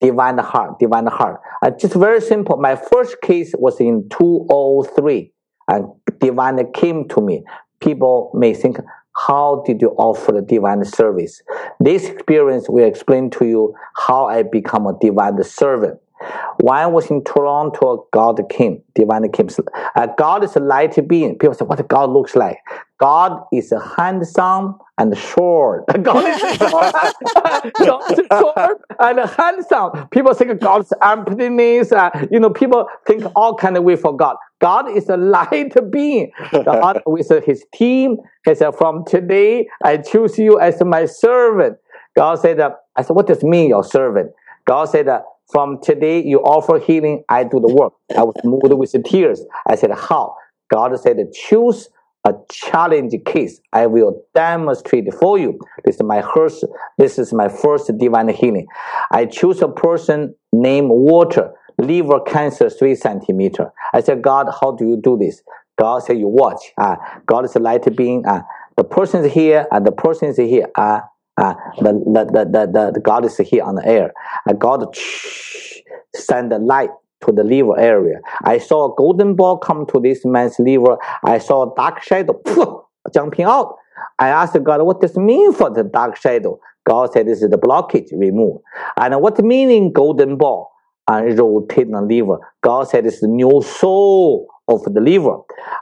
Divine heart, divine heart. Uh, just very simple. My first case was in two thousand three. And divine came to me. People may think, how did you offer the divine service? This experience will explain to you how I become a divine servant. When I was in Toronto, God came, divine came. Uh, God is a light being. People say, what God looks like? God is handsome and short. God is short, God is short and handsome. People think God's emptiness. Uh, you know, people think all kind of way for God. God is a light being. God with his team, he said, from today, I choose you as my servant. God said, uh, I said, what does mean, your servant? God said, uh, from today, you offer healing, I do the work. I was moved with the tears. I said, how? God said, choose a challenge case. I will demonstrate for you. This is my first, this is my first divine healing. I choose a person named Walter, liver cancer, three centimeter. I said, God, how do you do this? God said, you watch. Uh, God is a light being. Uh, the person is here, and uh, the person is here. Uh, Uh, the, the, the, the, the God is here on the air. Uh, God shh, send the light to the liver area. I saw a golden ball come to this man's liver. I saw a dark shadow poof, jumping out. I asked God, what does it mean for the dark shadow? God said, this is the blockage, remove. And what meaning golden ball? And uh, rotating the liver. God said, it's the new soul of the liver.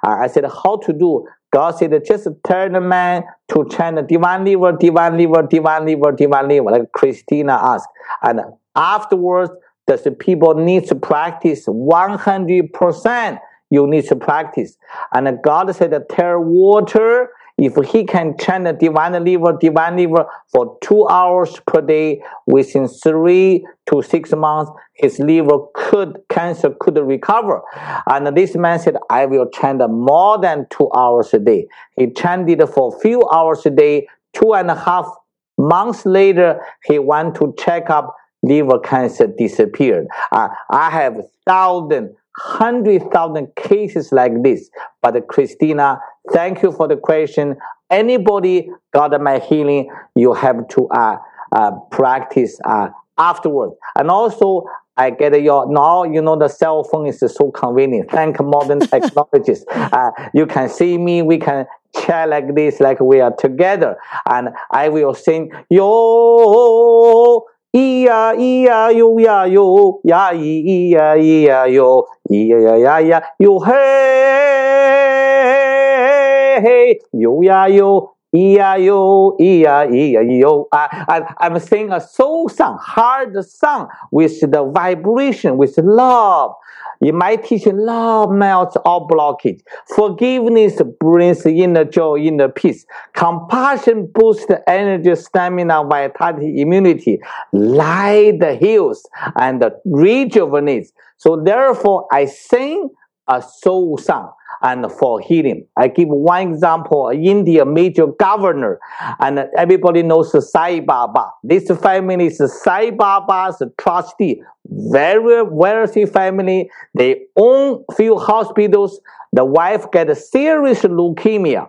Uh, I said, how to do? God said, just turn the man to chant the divine liver, divine liver, divine liver, divine liver, like Christina asked. And afterwards, does the people need to practice one hundred percent? You need to practice. And God said, tell Walter, if he can chant the divine liver, divine liver for two hours per day, within three to six months, his liver could, cancer could recover. And this man said, I will chant more than two hours a day. He chanted for a few hours a day. Two and a half months later, he went to check up, liver cancer disappeared. Uh, I have thousands, hundred thousand cases like this. But uh, Christina, thank you for the question. Anybody got my healing, you have to uh, uh, practice uh, afterwards. And also, I get your, now you know the cell phone is so convenient. Thank modern technologies. Uh, you can see me, we can chant like this, like we are together. And I will sing, yo, iya, iya, yo, ya, yo, ya, iya, iya, yo, iya, ya, ya, ya, yo, hey, hey, yo, ya, yo. E I O, E I O, I, I'm singing a soul song, hard song, with the vibration, with love. In my teaching, love melts all blockage. Forgiveness brings inner joy, inner peace. Compassion boosts energy, stamina, vitality, immunity. Light heals and rejuvenates. So therefore, I sing a soul song. And for healing, I give one example. India major governor, and everybody knows Sai Baba. This family is Sai Baba's trustee. Very wealthy family. They own few hospitals. The wife got a serious leukemia,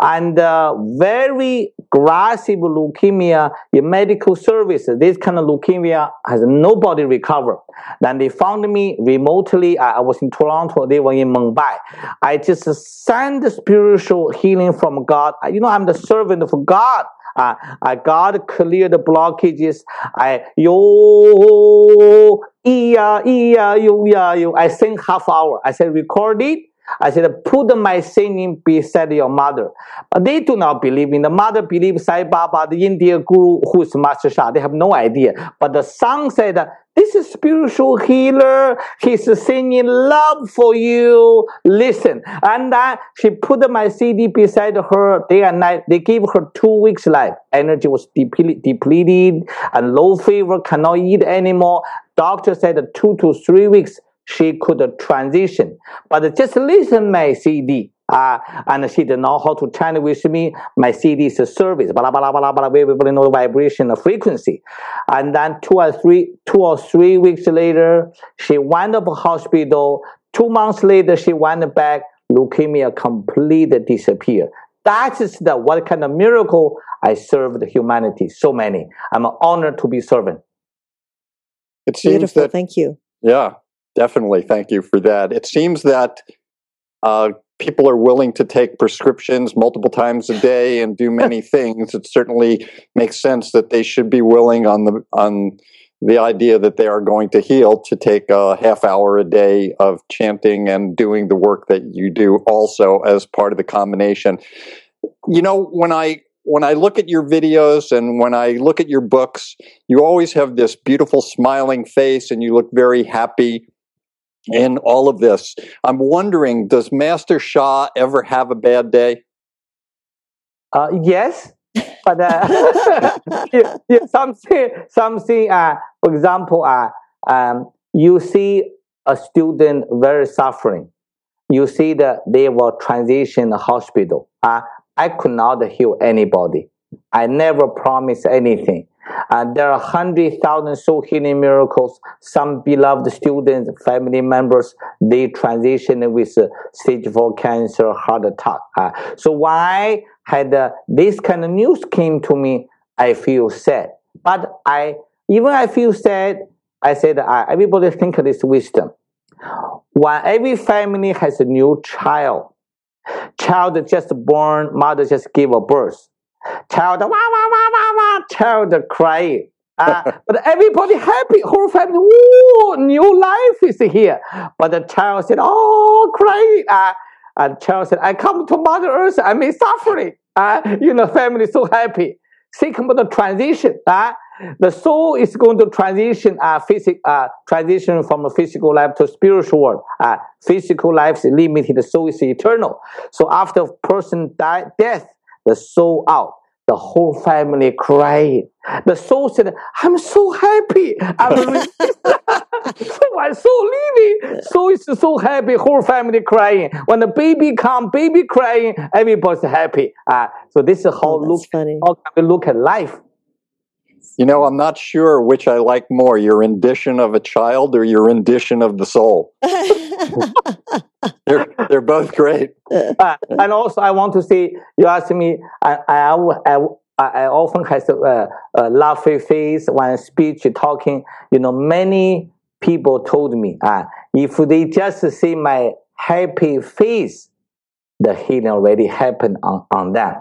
and uh, very aggressive leukemia in medical services. This kind of leukemia has nobody recovered. Then they found me remotely. I, I was in Toronto. They were in Mumbai. I just send the spiritual healing from God. You know, I'm the servant of God. Uh, I God clear the blockages. I yo iya iya yo ya yo. I sing half hour. I said record it. I said put my singing beside your mother. But they do not believe in the mother. Believe Sai Baba, the Indian guru who is Master Shah. They have no idea. But the song said, this is spiritual healer. He's singing love for you. Listen. And uh, she put my C D beside her day and night. They gave her two weeks life. Energy was deple- depleted and low fever, cannot eat anymore. Doctor said two to three weeks she could transition. But just listen my C D. Uh, and she didn't know how to chant with me. My C D is a service. Blah, blah, blah, blah, we everybody know vibration of frequency. And then two or three, two or three weeks later, she went up to hospital. Two months later, she went back. Leukemia completely disappeared. That is the what kind of miracle I served humanity. So many. I'm honored to be servant. It seems beautiful. That, thank you. Yeah, definitely. Thank you for that. It seems that uh, people are willing to take prescriptions multiple times a day and do many things. It certainly makes sense that they should be willing on the on the idea that they are going to heal to take a half hour a day of chanting and doing the work that you do also as part of the combination. You know, when I when I look at your videos and when I look at your books, you always have this beautiful smiling face and you look very happy. In all of this, I'm wondering, does Master Shah ever have a bad day? Uh, yes, but uh, yeah, yeah, something, something. Uh, for example, uh, um, you see a student very suffering. You see that they will transition the hospital. Uh, I could not heal anybody. I never promised anything. And uh, there are one hundred thousand soul healing miracles. Some beloved students, family members, they transition with uh, stage four cancer, heart attack. Uh, so when I had uh, this kind of news came to me, I feel sad. But I, even I feel sad, I said, uh, everybody think of this wisdom. When every family has a new child, child just born, mother just gave a birth. Child, wah, wah, wah, wah, wah, child crying. Uh, but everybody happy, whole family, ooh, new life is here. But the child said, oh, crying. Uh, and child said, I come to Mother Earth, I'm in suffering. Uh, you know, family so happy. Think about the transition. Uh, the soul is going to transition uh, phys- uh, transition from a physical life to spiritual world. Uh, physical life is limited, the soul is eternal. So after person die, death, the soul out, the whole family cried. The soul said, I'm so happy. I'm my soul leaving. Soul is so happy, whole family crying. When the baby come, baby crying, everybody's happy. Uh, so this is how, oh, look, how we look at life. You know, I'm not sure which I like more, your rendition of a child or your rendition of the soul. they're, they're both great. Uh, and also, I want to say, you asked me, I I, I, I often have a, a laughing face when speech talking. You know, many people told me, uh, if they just see my happy face, the healing already happened on, on them.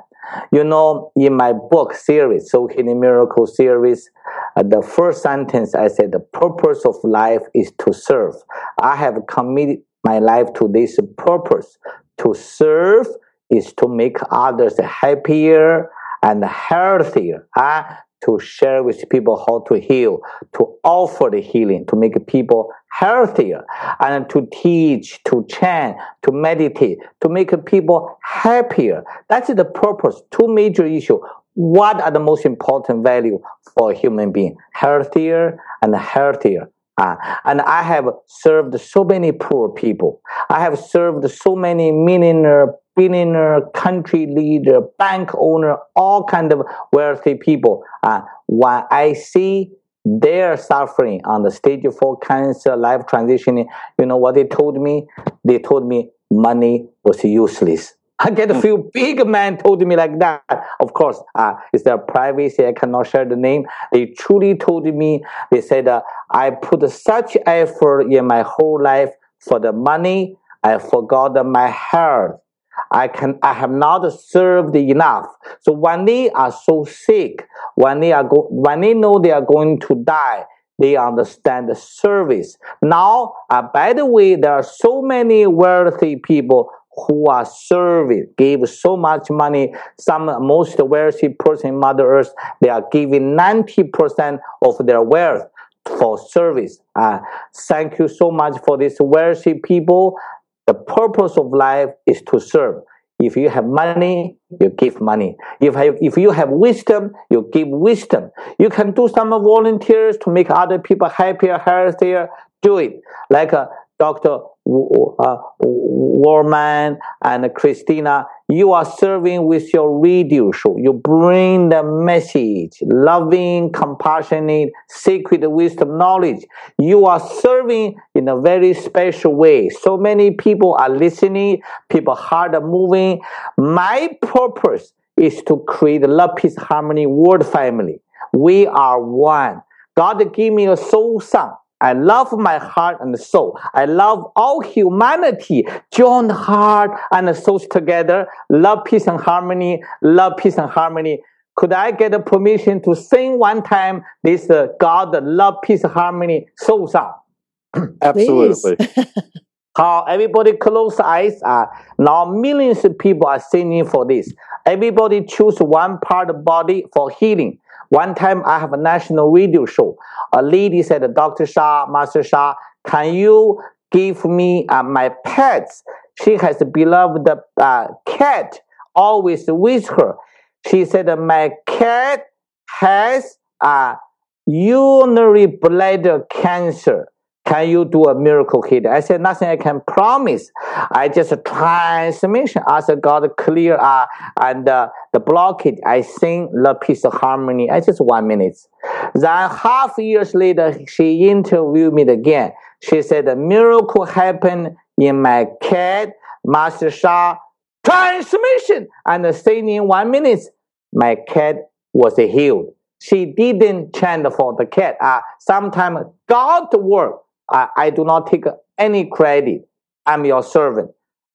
You know, in my book series, Soul Healing Miracle series, uh, the first sentence I said, the purpose of life is to serve. I have committed my life to this purpose. To serve is to make others happier and healthier. Uh, to share with people how to heal, to offer the healing, to make people healthier, and to teach, to chant, to meditate, to make people happier. That's the purpose. Two major issues. What are the most important values for a human being? Healthier and healthier. Uh, and I have served so many poor people. I have served so many millionaire, billionaire, country leader, bank owner, all kind of wealthy people. Uh, when I see their suffering on the stage four cancer, life transitioning, you know what they told me? They told me money was useless. I get a few big men told me like that. Of course, uh, it's their privacy. I cannot share the name. They truly told me, they said, uh, I put such effort in my whole life for the money. I forgot my health. I can. I have not served enough. So when they are so sick, when they are go, when they know they are going to die, they understand the service. Now, uh, by the way, there are so many wealthy people who are serving, give so much money. Some most wealthy person in Mother Earth, they are giving ninety percent of their wealth for service. Uh, thank you so much for this wealthy people. The purpose of life is to serve. If you have money, you give money. If I, if you have wisdom, you give wisdom. You can do some volunteers to make other people happier, healthier. Do it. Like uh, Doctor Uh, Woolman and Christina, you are serving with your radio show. You bring the message, loving, compassionate, sacred wisdom, knowledge. You are serving in a very special way. So many people are listening, people heart are moving. My purpose is to create a love, peace, harmony, world family. We are one. God gave me a soul song. I love my heart and soul. I love all humanity. Join heart and souls together. Love, peace, and harmony. Love, peace, and harmony. Could I get a permission to sing one time this uh, God, love, peace, harmony, soul song? Absolutely. How everybody close eyes. Uh, now millions of people are singing for this. Everybody choose one part of body for healing. One time I have a national radio show. A lady said, Doctor Shah, Master Shah, can you give me uh, my pets? She has a beloved uh, cat always with her. She said, my cat has uh, urinary bladder cancer. Can you do a miracle healing? I said, nothing I can promise. I just transmission. As God clear uh, and uh, the blockage, I sing the piece of harmony. I just one minute. Then half years later, she interviewed me again. She said, a miracle happened in my cat, Master Shah, transmission. And singing in one minute, my cat was healed. She didn't chant for the cat. Uh, sometimes God worked. I, I do not take any credit. I'm your servant.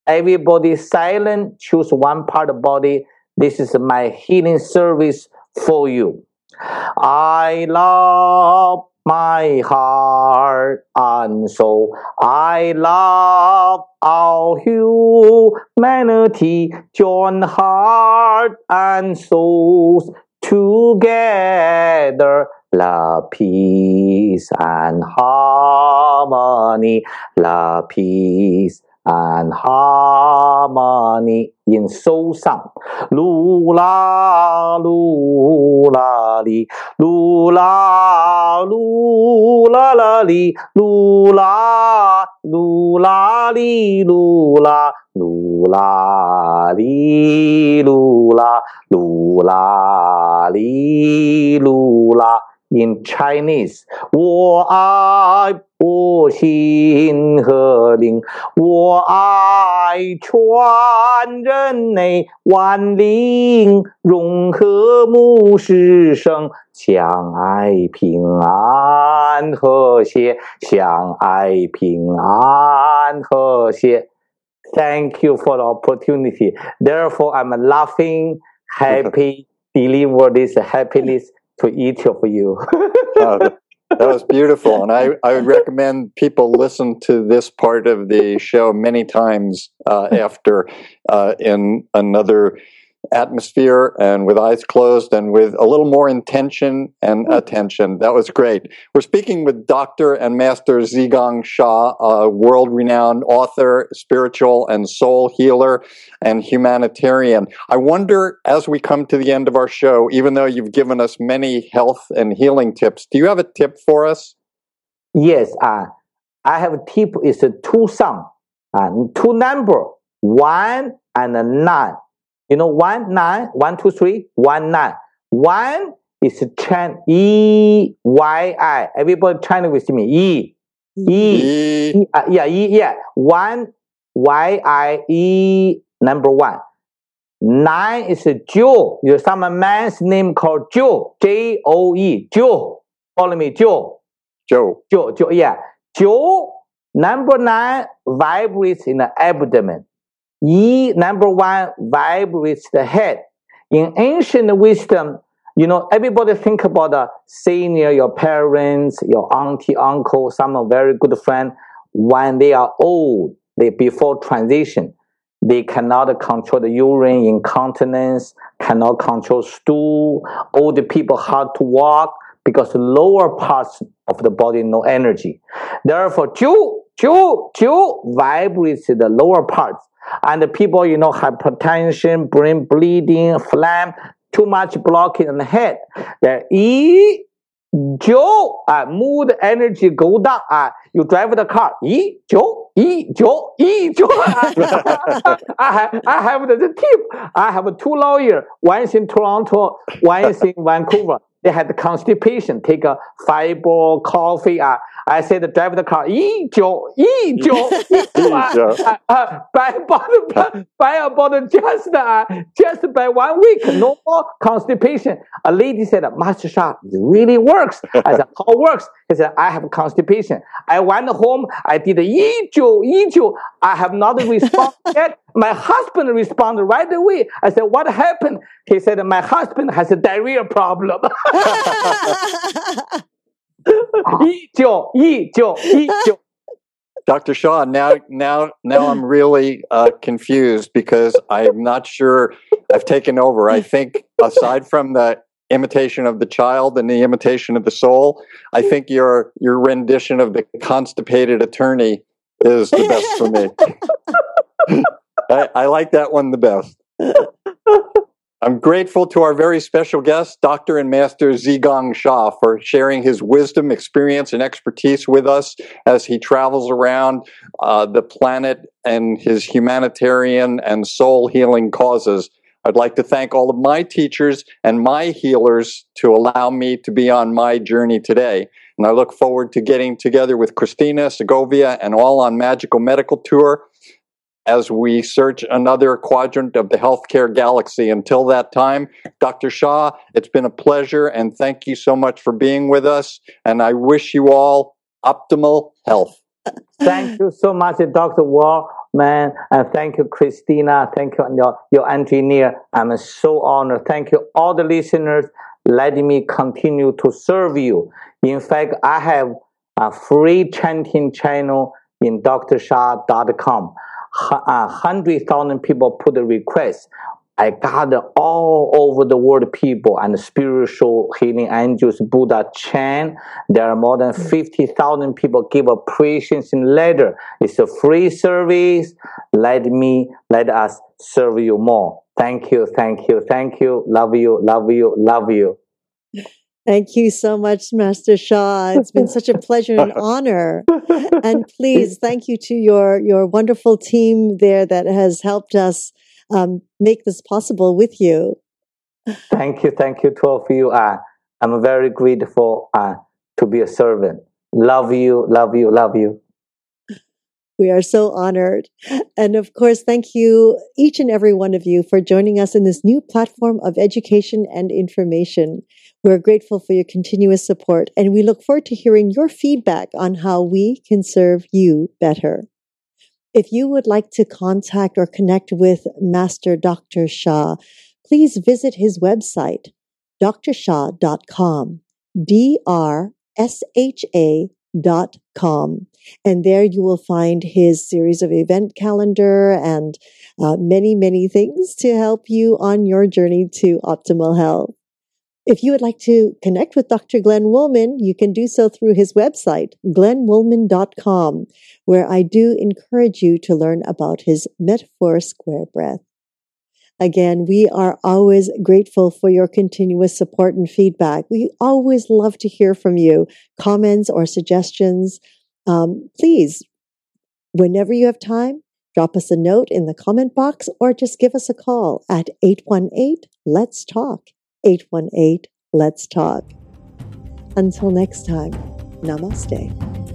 Everybody silent. Choose one part of body. This is my healing service for you. I love my heart and soul. I love all humanity. Join heart and souls together. Love, peace, and harmony. Love, peace, and harmony. In soul song. Lu la lu la li. Lu la lu la la li. Lu la lu la li lu la. Lu la li lu la. Lu la li lu la. In Chinese, 我爱我心和灵，我爱全人类万灵融合，牧师声，相爱平安和谐，相爱平安和谐。Thank you for the opportunity. Therefore, I'm laughing, happy, deliver this happiness to each of you. Oh, that was beautiful. And I, I would recommend people listen to this part of the show many times uh, after uh, in another atmosphere and with eyes closed and with a little more intention and attention. That was great. We're speaking with Doctor and Master Zhi Gang Sha, a world-renowned author, spiritual and soul healer, and humanitarian. I wonder, as we come to the end of our show, even though you've given us many health and healing tips, do you have a tip for us? Yes, uh, I have a tip. It's a two song, uh, two number, one and a nine. You know, one, nine, one, two, three, one, nine. One is chant E Y I. Everybody chant with me. E. E. e. e uh, yeah, E, yeah. One, Y I E, number one. Nine is a Joe. There's some man's name called Joe. J O E. Joe. Follow me, Joe. Joe. Joe, Joe, yeah. Joe, number nine, vibrates in the abdomen. E, number one, vibrates the head. In ancient wisdom, you know, everybody think about the senior, your parents, your auntie, uncle, some are very good friend. When they are old, they before transition, they cannot control the urine, incontinence, cannot control stool. Old people hard to walk because lower parts of the body, no energy. Therefore, Ju, Ju, Ju vibrates the lower parts. And the people, you know, hypertension, brain bleeding, phlegm, too much blocking in the head. The E, Joe, uh, mood, energy go down. Uh, you drive the car. E, Joe, E, Joe, E, Joe. I, have, I have the tip. I have two lawyers. One is in Toronto, one is in Vancouver. They had the constipation, take a fiber, coffee. Uh, I said, drive the car. E, Joe, E, Joe. uh, uh, by, about, by about just, uh, just by one week, no more constipation. A lady said, Master Sha, it really works. I said, how it works? He said, I have constipation. I went home. I did E, Joe, E, Joe. I have not responded yet. My husband responded right away. I said, what happened? He said, my husband has a diarrhea problem. Doctor Shaw, now now now I'm really uh, confused because I'm not sure I've taken over. I think aside from the imitation of the child and the imitation of the soul, I think your your rendition of the constipated attorney is the best for me. I, I like that one the best. I'm grateful to our very special guest, Doctor and Master Zhi Gang Sha, for sharing his wisdom, experience, and expertise with us as he travels around uh, the planet and his humanitarian and soul healing causes. I'd like to thank all of my teachers and my healers to allow me to be on my journey today. And I look forward to getting together with Christina Segovia and all on Magical Medical Tour as we search another quadrant of the healthcare galaxy. Until that time, Doctor Sha, it's been a pleasure, and thank you so much for being with us, and I wish you all optimal health. Thank you so much, Doctor Woolman, and thank you, Christina. Thank you, your, your engineer. I'm so honored. Thank you, all the listeners, letting me continue to serve you. In fact, I have a free chanting channel in d r shaw dot com. one hundred thousand people put a request. I gather all over the world people and spiritual healing angels, Buddha chant. There are more than fifty thousand people give appreciation letter. It's a free service. Let me, let us serve you more. Thank you, thank you, thank you. Love you, love you, love you. Thank you so much, Master Sha. It's been such a pleasure and honor. And please, thank you to your, your wonderful team there that has helped us um, make this possible with you. Thank you. Thank you to all of you. Uh, I'm very grateful uh, to be a servant. Love you, love you, love you. We are so honored. And of course, thank you, each and every one of you, for joining us in this new platform of education and information. We're grateful for your continuous support, and we look forward to hearing your feedback on how we can serve you better. If you would like to contact or connect with Master Doctor Shah, please visit his website, d r s h a w dot com, D R S H A dot com. And there you will find his series of event calendar and uh, many, many things to help you on your journey to optimal health. If you would like to connect with Doctor Glenn Woolman, you can do so through his website, glenn woolman dot com, where I do encourage you to learn about his Metaphor Square Breath. Again, we are always grateful for your continuous support and feedback. We always love to hear from you, comments or suggestions. Um, please, whenever you have time, drop us a note in the comment box or just give us a call at eight one eight, let's talk, eight one eight, let's talk. Until next time, namaste.